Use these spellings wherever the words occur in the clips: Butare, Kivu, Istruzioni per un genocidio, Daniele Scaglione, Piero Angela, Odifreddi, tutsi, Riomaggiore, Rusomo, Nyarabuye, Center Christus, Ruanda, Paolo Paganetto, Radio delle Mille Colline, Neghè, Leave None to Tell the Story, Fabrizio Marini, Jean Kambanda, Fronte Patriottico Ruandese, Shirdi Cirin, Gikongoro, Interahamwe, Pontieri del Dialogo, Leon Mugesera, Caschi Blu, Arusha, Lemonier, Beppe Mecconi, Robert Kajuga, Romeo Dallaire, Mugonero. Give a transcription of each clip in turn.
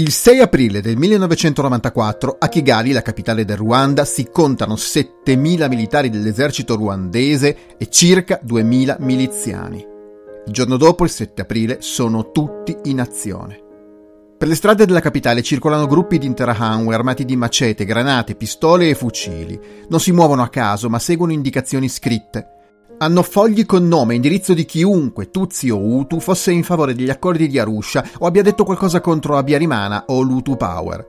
Il 6 aprile del 1994 a Kigali, la capitale del Ruanda, si contano 7.000 militari dell'esercito ruandese e circa 2.000 miliziani. Il giorno dopo, il 7 aprile, sono tutti in azione. Per le strade della capitale circolano gruppi di Interahamwe armati di macete, granate, pistole e fucili. Non si muovono a caso, ma seguono indicazioni scritte. Hanno fogli con nome e indirizzo di chiunque, Tutsi o Hutu, fosse in favore degli accordi di Arusha o abbia detto qualcosa contro Habyarimana o l'Hutu Power.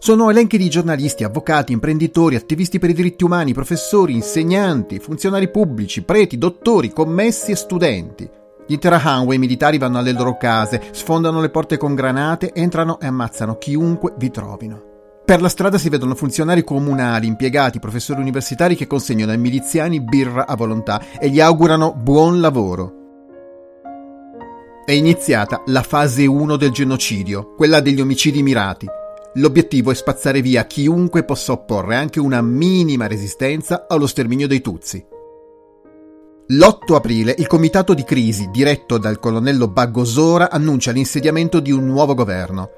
Sono elenchi di giornalisti, avvocati, imprenditori, attivisti per i diritti umani, professori, insegnanti, funzionari pubblici, preti, dottori, commessi e studenti. Gli Interahamwe e i militari vanno alle loro case, sfondano le porte con granate, entrano e ammazzano chiunque vi trovino. Per la strada si vedono funzionari comunali, impiegati, professori universitari che consegnano ai miliziani birra a volontà e gli augurano buon lavoro. È iniziata la fase 1 del genocidio, quella degli omicidi mirati. L'obiettivo è spazzare via chiunque possa opporre anche una minima resistenza allo sterminio dei Tutsi. L'8 aprile il comitato di crisi, diretto dal colonnello Bagosora, annuncia l'insediamento di un nuovo governo.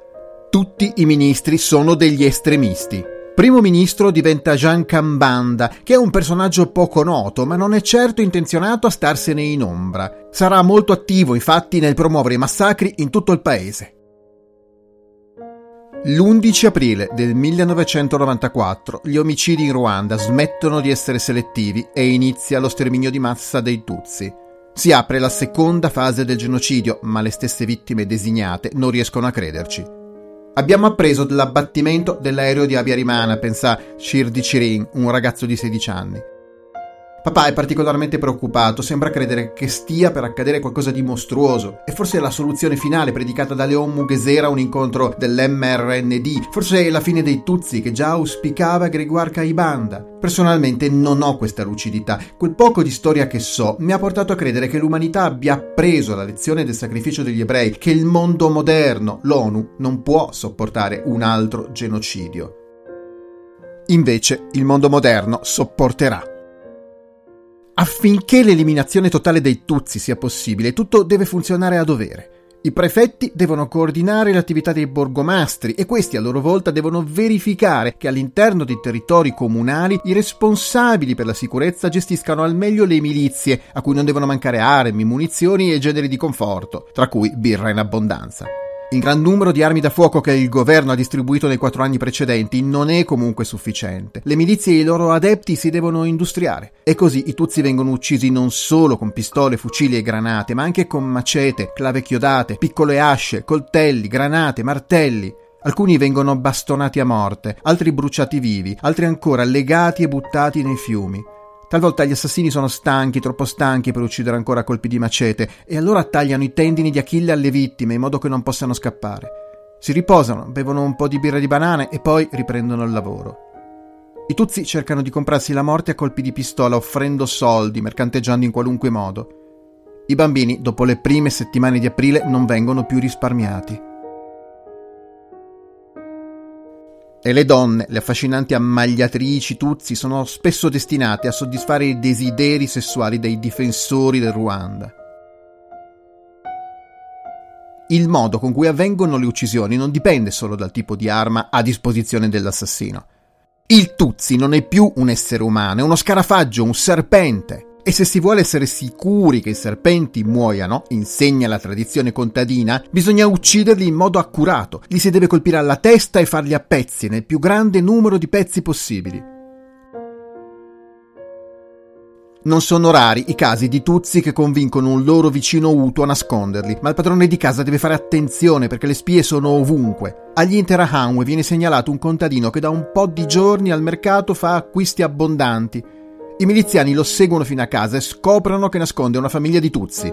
Tutti i ministri sono degli estremisti. Primo ministro diventa Jean Kambanda, che è un personaggio poco noto, ma non è certo intenzionato a starsene in ombra. Sarà molto attivo, infatti, nel promuovere i massacri in tutto il paese. L'11 aprile del 1994 gli omicidi in Ruanda smettono di essere selettivi e inizia lo sterminio di massa dei Tutsi. Si apre la seconda fase del genocidio, ma le stesse vittime designate non riescono a crederci. Abbiamo appreso dell'abbattimento dell'aereo di Habyarimana, pensa Shirdi Cirin, un ragazzo di 16 anni. Papà è particolarmente preoccupato, sembra credere che stia per accadere qualcosa di mostruoso. E forse è la soluzione finale predicata da Leon Mugesera a un incontro dell'MRND. Forse è la fine dei Tutsi che già auspicava Gregoire Caibanda. Personalmente non ho questa lucidità. Quel poco di storia che so mi ha portato a credere che l'umanità abbia appreso la lezione del sacrificio degli ebrei, che il mondo moderno, l'ONU, non può sopportare un altro genocidio. Invece il mondo moderno sopporterà. Affinché l'eliminazione totale dei Tutsi sia possibile, tutto deve funzionare a dovere. I prefetti devono coordinare l'attività dei borgomastri e questi a loro volta devono verificare che all'interno dei territori comunali i responsabili per la sicurezza gestiscano al meglio le milizie, a cui non devono mancare armi, munizioni e generi di conforto, tra cui birra in abbondanza. Il gran numero di armi da fuoco che il governo ha distribuito nei 4 anni precedenti non è comunque sufficiente. Le milizie e i loro adepti si devono industriare. E così i Tutsi vengono uccisi non solo con pistole, fucili e granate, ma anche con macete, clave chiodate, piccole asce, coltelli, granate, martelli. Alcuni vengono bastonati a morte, altri bruciati vivi, altri ancora legati e buttati nei fiumi. Talvolta gli assassini sono stanchi, troppo stanchi per uccidere ancora a colpi di macete, e allora tagliano i tendini di Achille alle vittime in modo che non possano scappare. Si riposano, bevono un po' di birra di banane e poi riprendono il lavoro. I Tutsi cercano di comprarsi la morte a colpi di pistola, offrendo soldi, mercanteggiando in qualunque modo. I bambini, dopo le prime settimane di aprile, non vengono più risparmiati. E le donne, le affascinanti ammagliatrici Tutsi, sono spesso destinate a soddisfare i desideri sessuali dei difensori del Ruanda. Il modo con cui avvengono le uccisioni non dipende solo dal tipo di arma a disposizione dell'assassino. Il Tutsi non è più un essere umano, è uno scarafaggio, un serpente. E se si vuole essere sicuri che i serpenti muoiano, insegna la tradizione contadina, bisogna ucciderli in modo accurato. Li si deve colpire alla testa e farli a pezzi, nel più grande numero di pezzi possibili. Non sono rari i casi di Tutsi che convincono un loro vicino Hutu a nasconderli, ma il padrone di casa deve fare attenzione perché le spie sono ovunque. Agli Interahamwe viene segnalato un contadino che da un po' di giorni al mercato fa acquisti abbondanti. I miliziani lo seguono fino a casa e scoprono che nasconde una famiglia di Tutsi.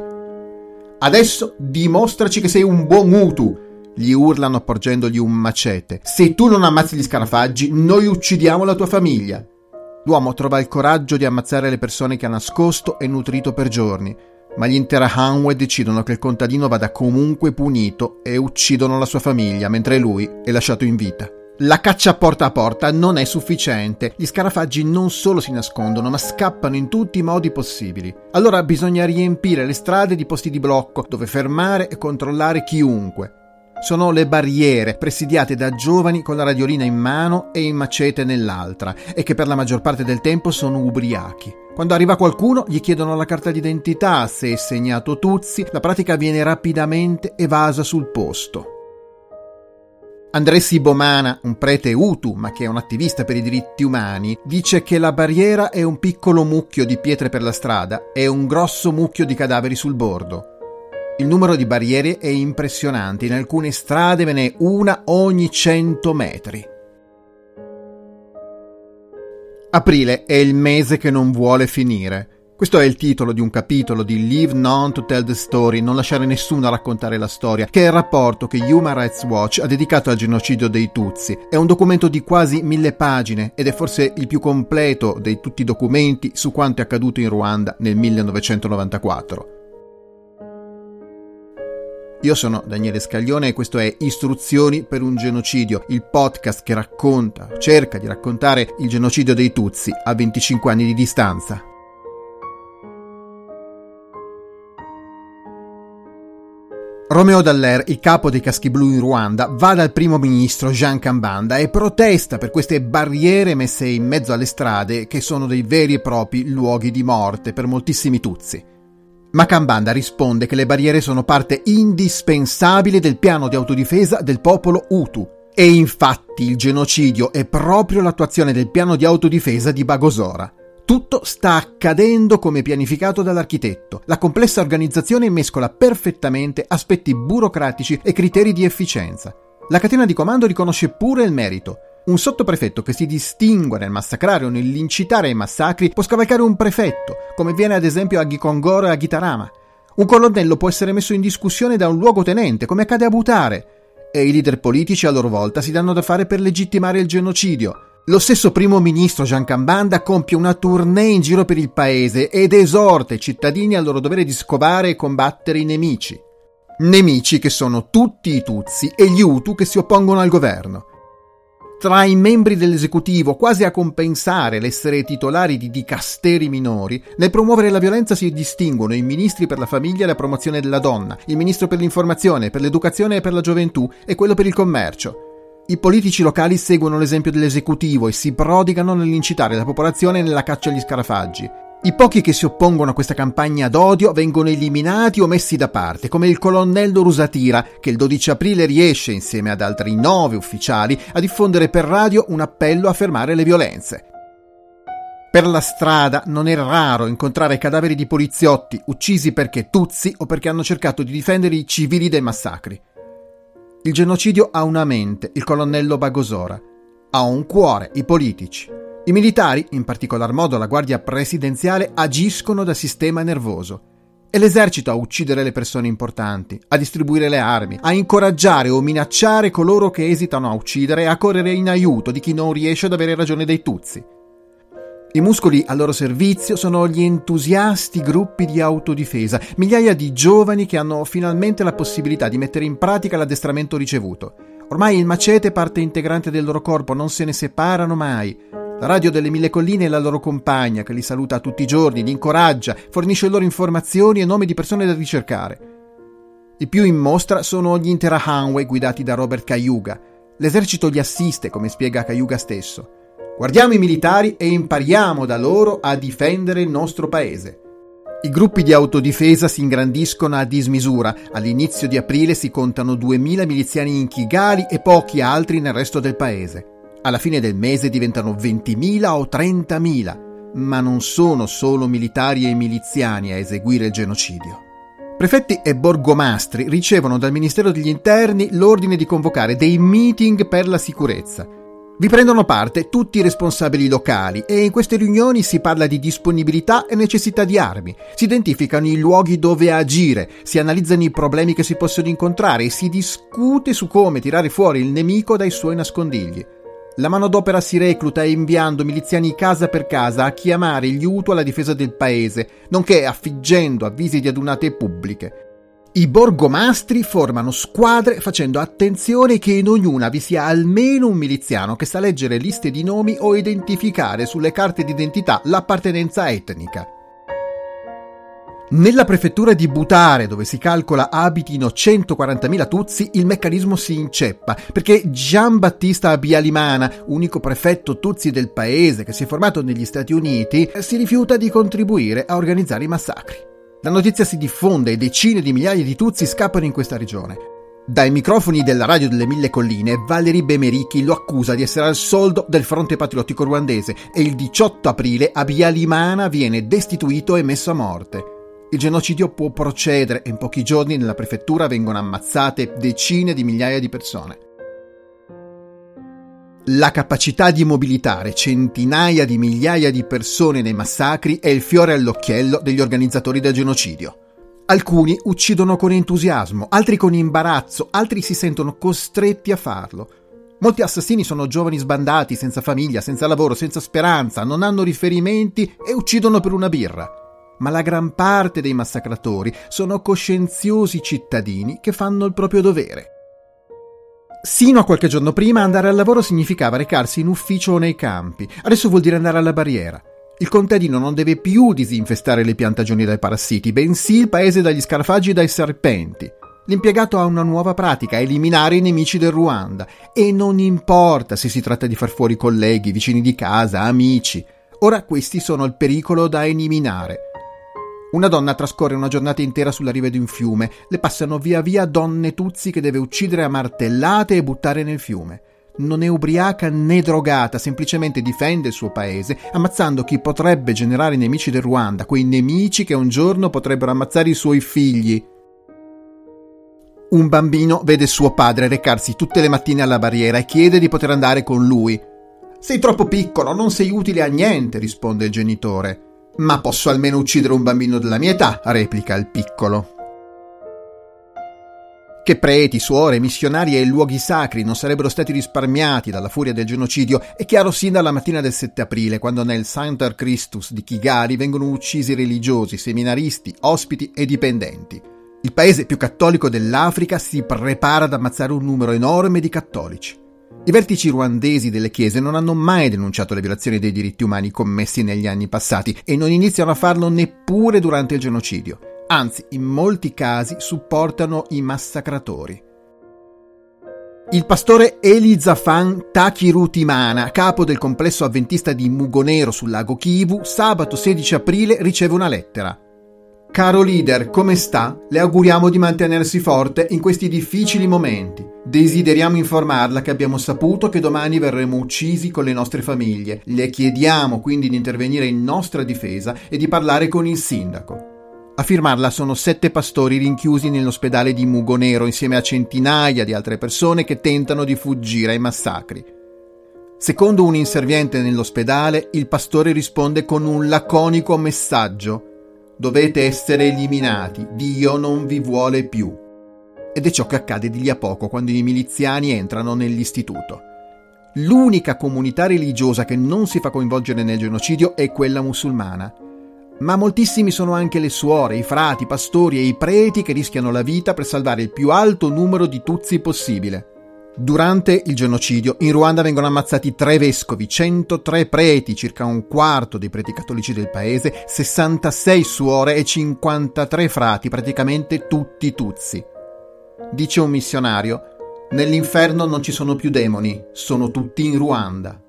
«Adesso dimostraci che sei un buon Hutu!» gli urlano porgendogli un macete. «Se tu non ammazzi gli scarafaggi, noi uccidiamo la tua famiglia!» L'uomo trova il coraggio di ammazzare le persone che ha nascosto e nutrito per giorni, ma gli Interahamwe decidono che il contadino vada comunque punito e uccidono la sua famiglia, mentre lui è lasciato in vita. La caccia porta a porta non è sufficiente. Gli scarafaggi non solo si nascondono, ma scappano in tutti i modi possibili. Allora bisogna riempire le strade di posti di blocco, dove fermare e controllare chiunque. Sono le barriere presidiate da giovani con la radiolina in mano e il macete nell'altra e che per la maggior parte del tempo sono ubriachi. Quando arriva qualcuno gli chiedono la carta d'identità, se è segnato Tutsi, la pratica viene rapidamente evasa sul posto. Andressi Bomana, un prete Hutu ma che è un attivista per i diritti umani, dice che la barriera è un piccolo mucchio di pietre per la strada e un grosso mucchio di cadaveri sul bordo. Il numero di barriere è impressionante, in alcune strade ve n'è una ogni 100 metri. Aprile è il mese che non vuole finire. Questo è il titolo di un capitolo di Leave None to Tell the Story, non lasciare nessuno a raccontare la storia, che è il rapporto che Human Rights Watch ha dedicato al genocidio dei Tutsi. È un documento di quasi 1000 pagine ed è forse il più completo dei tutti i documenti su quanto è accaduto in Ruanda nel 1994. Io sono Daniele Scaglione e questo è Istruzioni per un genocidio, il podcast che cerca di raccontare il genocidio dei Tutsi a 25 anni di distanza. Romeo Dallaire, il capo dei Caschi Blu in Ruanda, va dal primo ministro Jean Kambanda e protesta per queste barriere messe in mezzo alle strade che sono dei veri e propri luoghi di morte per moltissimi Tutsi. Ma Kambanda risponde che le barriere sono parte indispensabile del piano di autodifesa del popolo Hutu. E infatti il genocidio è proprio l'attuazione del piano di autodifesa di Bagosora. Tutto sta accadendo come pianificato dall'architetto. La complessa organizzazione mescola perfettamente aspetti burocratici e criteri di efficienza. La catena di comando riconosce pure il merito. Un sottoprefetto che si distingua nel massacrare o nell'incitare ai massacri può scavalcare un prefetto, come avviene ad esempio a Gikongoro e a Gitarama. Un colonnello può essere messo in discussione da un luogotenente, come accade a Butare. E i leader politici a loro volta si danno da fare per legittimare il genocidio. Lo stesso primo ministro Jean Kambanda compie una tournée in giro per il paese ed esorta i cittadini al loro dovere di scovare e combattere i nemici. Nemici che sono tutti i Tutsi e gli Hutu che si oppongono al governo. Tra i membri dell'esecutivo, quasi a compensare l'essere titolari di dicasteri minori, nel promuovere la violenza si distinguono i ministri per la famiglia e la promozione della donna, il ministro per l'informazione, per l'educazione e per la gioventù e quello per il commercio. I politici locali seguono l'esempio dell'esecutivo e si prodigano nell'incitare la popolazione nella caccia agli scarafaggi. I pochi che si oppongono a questa campagna d'odio vengono eliminati o messi da parte, come il colonnello Rusatira, che il 12 aprile riesce, insieme ad altri 9 ufficiali, a diffondere per radio un appello a fermare le violenze. Per la strada non è raro incontrare cadaveri di poliziotti uccisi perché Tutsi o perché hanno cercato di difendere i civili dai massacri. Il genocidio ha una mente, il colonnello Bagosora. Ha un cuore, i politici. I militari, in particolar modo la guardia presidenziale, agiscono da sistema nervoso. È l'esercito a uccidere le persone importanti, a distribuire le armi, a incoraggiare o minacciare coloro che esitano a uccidere e a correre in aiuto di chi non riesce ad avere ragione dei Tutsi. I muscoli al loro servizio sono gli entusiasti gruppi di autodifesa, migliaia di giovani che hanno finalmente la possibilità di mettere in pratica l'addestramento ricevuto. Ormai il macete è parte integrante del loro corpo, non se ne separano mai. La Radio delle Mille Colline è la loro compagna, che li saluta tutti i giorni, li incoraggia, fornisce loro informazioni e nomi di persone da ricercare. I più in mostra sono gli Interahamwe guidati da Robert Kajuga. L'esercito li assiste, come spiega Kajuga stesso. Guardiamo i militari e impariamo da loro a difendere il nostro paese. I gruppi di autodifesa si ingrandiscono a dismisura. All'inizio di aprile si contano 2000 miliziani in Kigali e pochi altri nel resto del paese. Alla fine del mese diventano 20.000 o 30.000, ma non sono solo militari e miliziani a eseguire il genocidio. Prefetti e borgomastri ricevono dal Ministero degli Interni l'ordine di convocare dei meeting per la sicurezza. Vi prendono parte tutti i responsabili locali e in queste riunioni si parla di disponibilità e necessità di armi, si identificano i luoghi dove agire, si analizzano i problemi che si possono incontrare e si discute su come tirare fuori il nemico dai suoi nascondigli. La manodopera si recluta inviando miliziani casa per casa a chiamare gli Hutu alla difesa del paese, nonché affiggendo avvisi di adunate pubbliche. I borgomastri formano squadre facendo attenzione che in ognuna vi sia almeno un miliziano che sa leggere liste di nomi o identificare sulle carte d'identità l'appartenenza etnica. Nella prefettura di Butare, dove si calcola abitino 140.000 tutsi, il meccanismo si inceppa, perché Gian Battista Bialimana, unico prefetto tutsi del paese che si è formato negli Stati Uniti, si rifiuta di contribuire a organizzare i massacri. La notizia si diffonde e decine di migliaia di tutsi scappano in questa regione. Dai microfoni della Radio delle Mille Colline, Valery Bemeriki lo accusa di essere al soldo del Fronte Patriottico Ruandese e il 18 aprile a Bialimana viene destituito e messo a morte. Il genocidio può procedere e in pochi giorni nella prefettura vengono ammazzate decine di migliaia di persone. La capacità di mobilitare centinaia di migliaia di persone nei massacri è il fiore all'occhiello degli organizzatori del genocidio. Alcuni uccidono con entusiasmo, altri con imbarazzo, altri si sentono costretti a farlo. Molti assassini sono giovani sbandati, senza famiglia, senza lavoro, senza speranza, non hanno riferimenti e uccidono per una birra. Ma la gran parte dei massacratori sono coscienziosi cittadini che fanno il proprio dovere. Sino a qualche giorno prima andare al lavoro significava recarsi in ufficio o nei campi, adesso vuol dire andare alla barriera. Il contadino non deve più disinfestare le piantagioni dai parassiti, bensì il paese dagli scarafaggi e dai serpenti. L'impiegato ha una nuova pratica, eliminare i nemici del Ruanda. E non importa se si tratta di far fuori colleghi, vicini di casa, amici. Ora questi sono il pericolo da eliminare. Una donna trascorre una giornata intera sulla riva di un fiume, le passano via via donne tutsi che deve uccidere a martellate e buttare nel fiume. Non è ubriaca né drogata, semplicemente difende il suo paese, ammazzando chi potrebbe generare nemici del Ruanda, quei nemici che un giorno potrebbero ammazzare i suoi figli. Un bambino vede suo padre recarsi tutte le mattine alla barriera e chiede di poter andare con lui. «Sei troppo piccolo, non sei utile a niente», risponde il genitore. «Ma posso almeno uccidere un bambino della mia età», replica il piccolo. Che preti, suore, missionari e luoghi sacri non sarebbero stati risparmiati dalla furia del genocidio è chiaro sin dalla mattina del 7 aprile, quando nel Center Christus di Kigali vengono uccisi religiosi, seminaristi, ospiti e dipendenti. Il paese più cattolico dell'Africa si prepara ad ammazzare un numero enorme di cattolici. I vertici ruandesi delle chiese non hanno mai denunciato le violazioni dei diritti umani commessi negli anni passati e non iniziano a farlo neppure durante il genocidio. Anzi, in molti casi supportano i massacratori. Il pastore Elizaphan Ntakirutimana, capo del complesso avventista di Mugonero sul lago Kivu, sabato 16 aprile riceve una lettera. «Caro leader, come sta? Le auguriamo di mantenersi forte in questi difficili momenti. Desideriamo informarla che abbiamo saputo che domani verremo uccisi con le nostre famiglie. Le chiediamo quindi di intervenire in nostra difesa e di parlare con il sindaco». A firmarla sono 7 pastori rinchiusi nell'ospedale di Mugonero insieme a centinaia di altre persone che tentano di fuggire ai massacri. Secondo un inserviente nell'ospedale, il pastore risponde con un laconico messaggio: «Dovete essere eliminati, Dio non vi vuole più». Ed è ciò che accade di lì a poco quando i miliziani entrano nell'istituto. L'unica comunità religiosa che non si fa coinvolgere nel genocidio è quella musulmana. Ma moltissimi sono anche le suore, i frati, i pastori e i preti che rischiano la vita per salvare il più alto numero di tutsi possibile. Durante il genocidio in Ruanda vengono ammazzati 3 vescovi, 103 preti, circa un quarto dei preti cattolici del paese, 66 suore e 53 frati, praticamente tutti tutsi. Dice un missionario: «Nell'inferno non ci sono più demoni, sono tutti in Ruanda».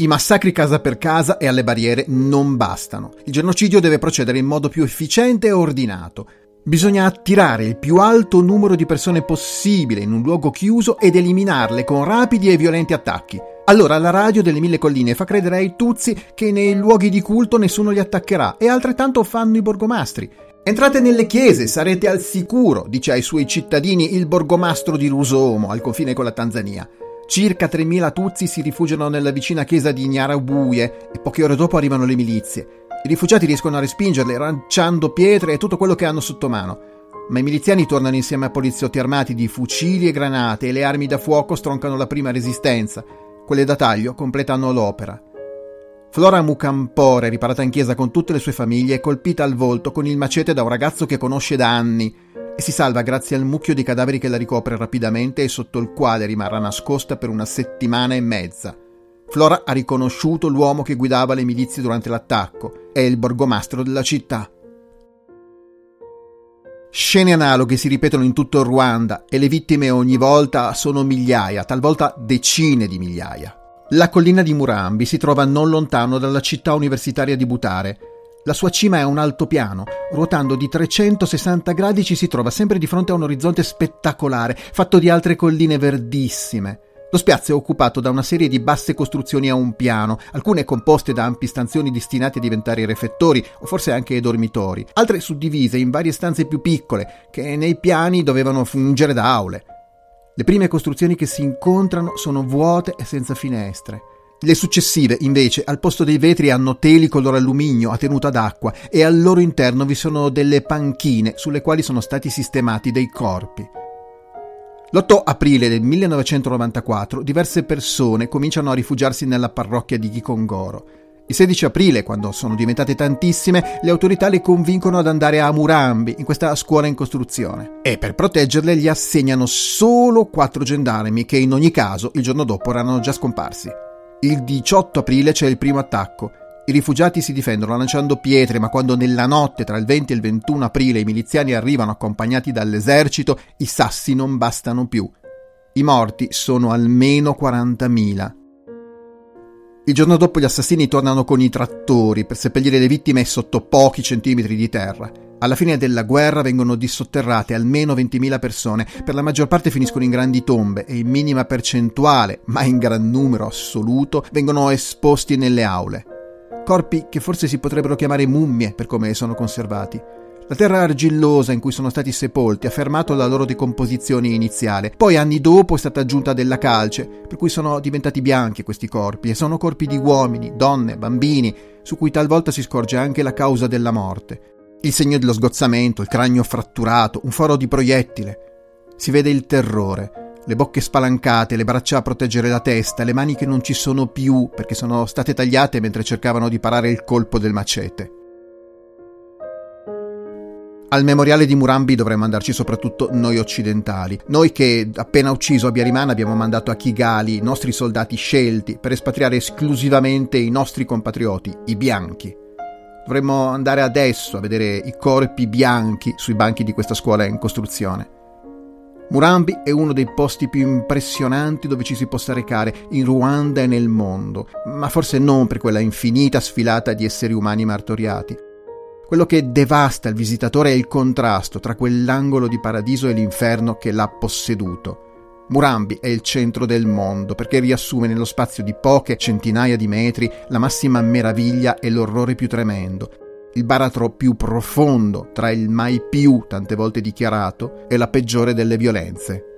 I massacri casa per casa e alle barriere non bastano. Il genocidio deve procedere in modo più efficiente e ordinato. Bisogna attirare il più alto numero di persone possibile in un luogo chiuso ed eliminarle con rapidi e violenti attacchi. Allora la Radio delle Mille Colline fa credere ai tutsi che nei luoghi di culto nessuno li attaccherà, e altrettanto fanno i borgomastri. «Entrate nelle chiese, sarete al sicuro», dice ai suoi cittadini il borgomastro di Rusomo, al confine con la Tanzania. Circa 3.000 tutsi si rifugiano nella vicina chiesa di Nyarabuye e poche ore dopo arrivano le milizie. I rifugiati riescono a respingerle lanciando pietre e tutto quello che hanno sotto mano. Ma i miliziani tornano insieme a poliziotti armati di fucili e granate e le armi da fuoco stroncano la prima resistenza. Quelle da taglio completano l'opera. Flora Mukampore, riparata in chiesa con tutte le sue famiglie, è colpita al volto con il macete da un ragazzo che conosce da anni e si salva grazie al mucchio di cadaveri che la ricopre rapidamente e sotto il quale rimarrà nascosta per una settimana e mezza. Flora ha riconosciuto l'uomo che guidava le milizie durante l'attacco, è il borgomastro della città. Scene analoghe si ripetono in tutto il Ruanda e le vittime ogni volta sono migliaia, talvolta decine di migliaia. La collina di Murambi si trova non lontano dalla città universitaria di Butare. La sua cima è un altopiano, ruotando di 360 gradi ci si trova sempre di fronte a un orizzonte spettacolare, fatto di altre colline verdissime. Lo spiazzo è occupato da una serie di basse costruzioni a un piano, alcune composte da ampi stanzioni destinate a diventare refettori o forse anche dormitori, altre suddivise in varie stanze più piccole che nei piani dovevano fungere da aule. Le prime costruzioni che si incontrano sono vuote e senza finestre. Le successive, invece, al posto dei vetri hanno teli color alluminio a tenuta d'acqua e al loro interno vi sono delle panchine sulle quali sono stati sistemati dei corpi. L'8 aprile del 1994 diverse persone cominciano a rifugiarsi nella parrocchia di Gikongoro. Il 16 aprile, quando sono diventate tantissime, le autorità le convincono ad andare a Murambi, in questa scuola in costruzione, e per proteggerle gli assegnano solo 4 gendarmi che in ogni caso il giorno dopo erano già scomparsi. Il 18 aprile c'è il primo attacco. I rifugiati si difendono lanciando pietre, ma quando nella notte tra il 20 e il 21 aprile i miliziani arrivano accompagnati dall'esercito, i sassi non bastano più. I morti sono almeno 40.000. Il giorno dopo gli assassini tornano con i trattori per seppellire le vittime sotto pochi centimetri di terra. Alla fine della guerra vengono dissotterrate almeno 20.000 persone, per la maggior parte finiscono in grandi tombe e in minima percentuale, ma in gran numero assoluto, vengono esposti nelle aule. Corpi che forse si potrebbero chiamare mummie per come sono conservati. La terra argillosa in cui sono stati sepolti ha fermato la loro decomposizione iniziale, poi anni dopo è stata aggiunta della calce, per cui sono diventati bianchi questi corpi, e sono corpi di uomini, donne, bambini, su cui talvolta si scorge anche la causa della morte. Il segno dello sgozzamento, il cranio fratturato, un foro di proiettile. Si vede il terrore. Le bocche spalancate, le braccia a proteggere la testa, le mani che non ci sono più perché sono state tagliate mentre cercavano di parare il colpo del macete. Al memoriale di Murambi dovremmo andarci soprattutto noi occidentali, noi che appena ucciso Habyarimana abbiamo mandato a Kigali i nostri soldati scelti per espatriare esclusivamente i nostri compatrioti, i bianchi. Dovremmo andare adesso a vedere i corpi bianchi sui banchi di questa scuola in costruzione. Murambi è uno dei posti più impressionanti dove ci si possa recare in Ruanda e nel mondo, ma forse non per quella infinita sfilata di esseri umani martoriati. Quello che devasta il visitatore è il contrasto tra quell'angolo di paradiso e l'inferno che l'ha posseduto. Murambi è il centro del mondo perché riassume nello spazio di poche centinaia di metri la massima meraviglia e l'orrore più tremendo. Il baratro più profondo tra il mai più, tante volte dichiarato, e la peggiore delle violenze.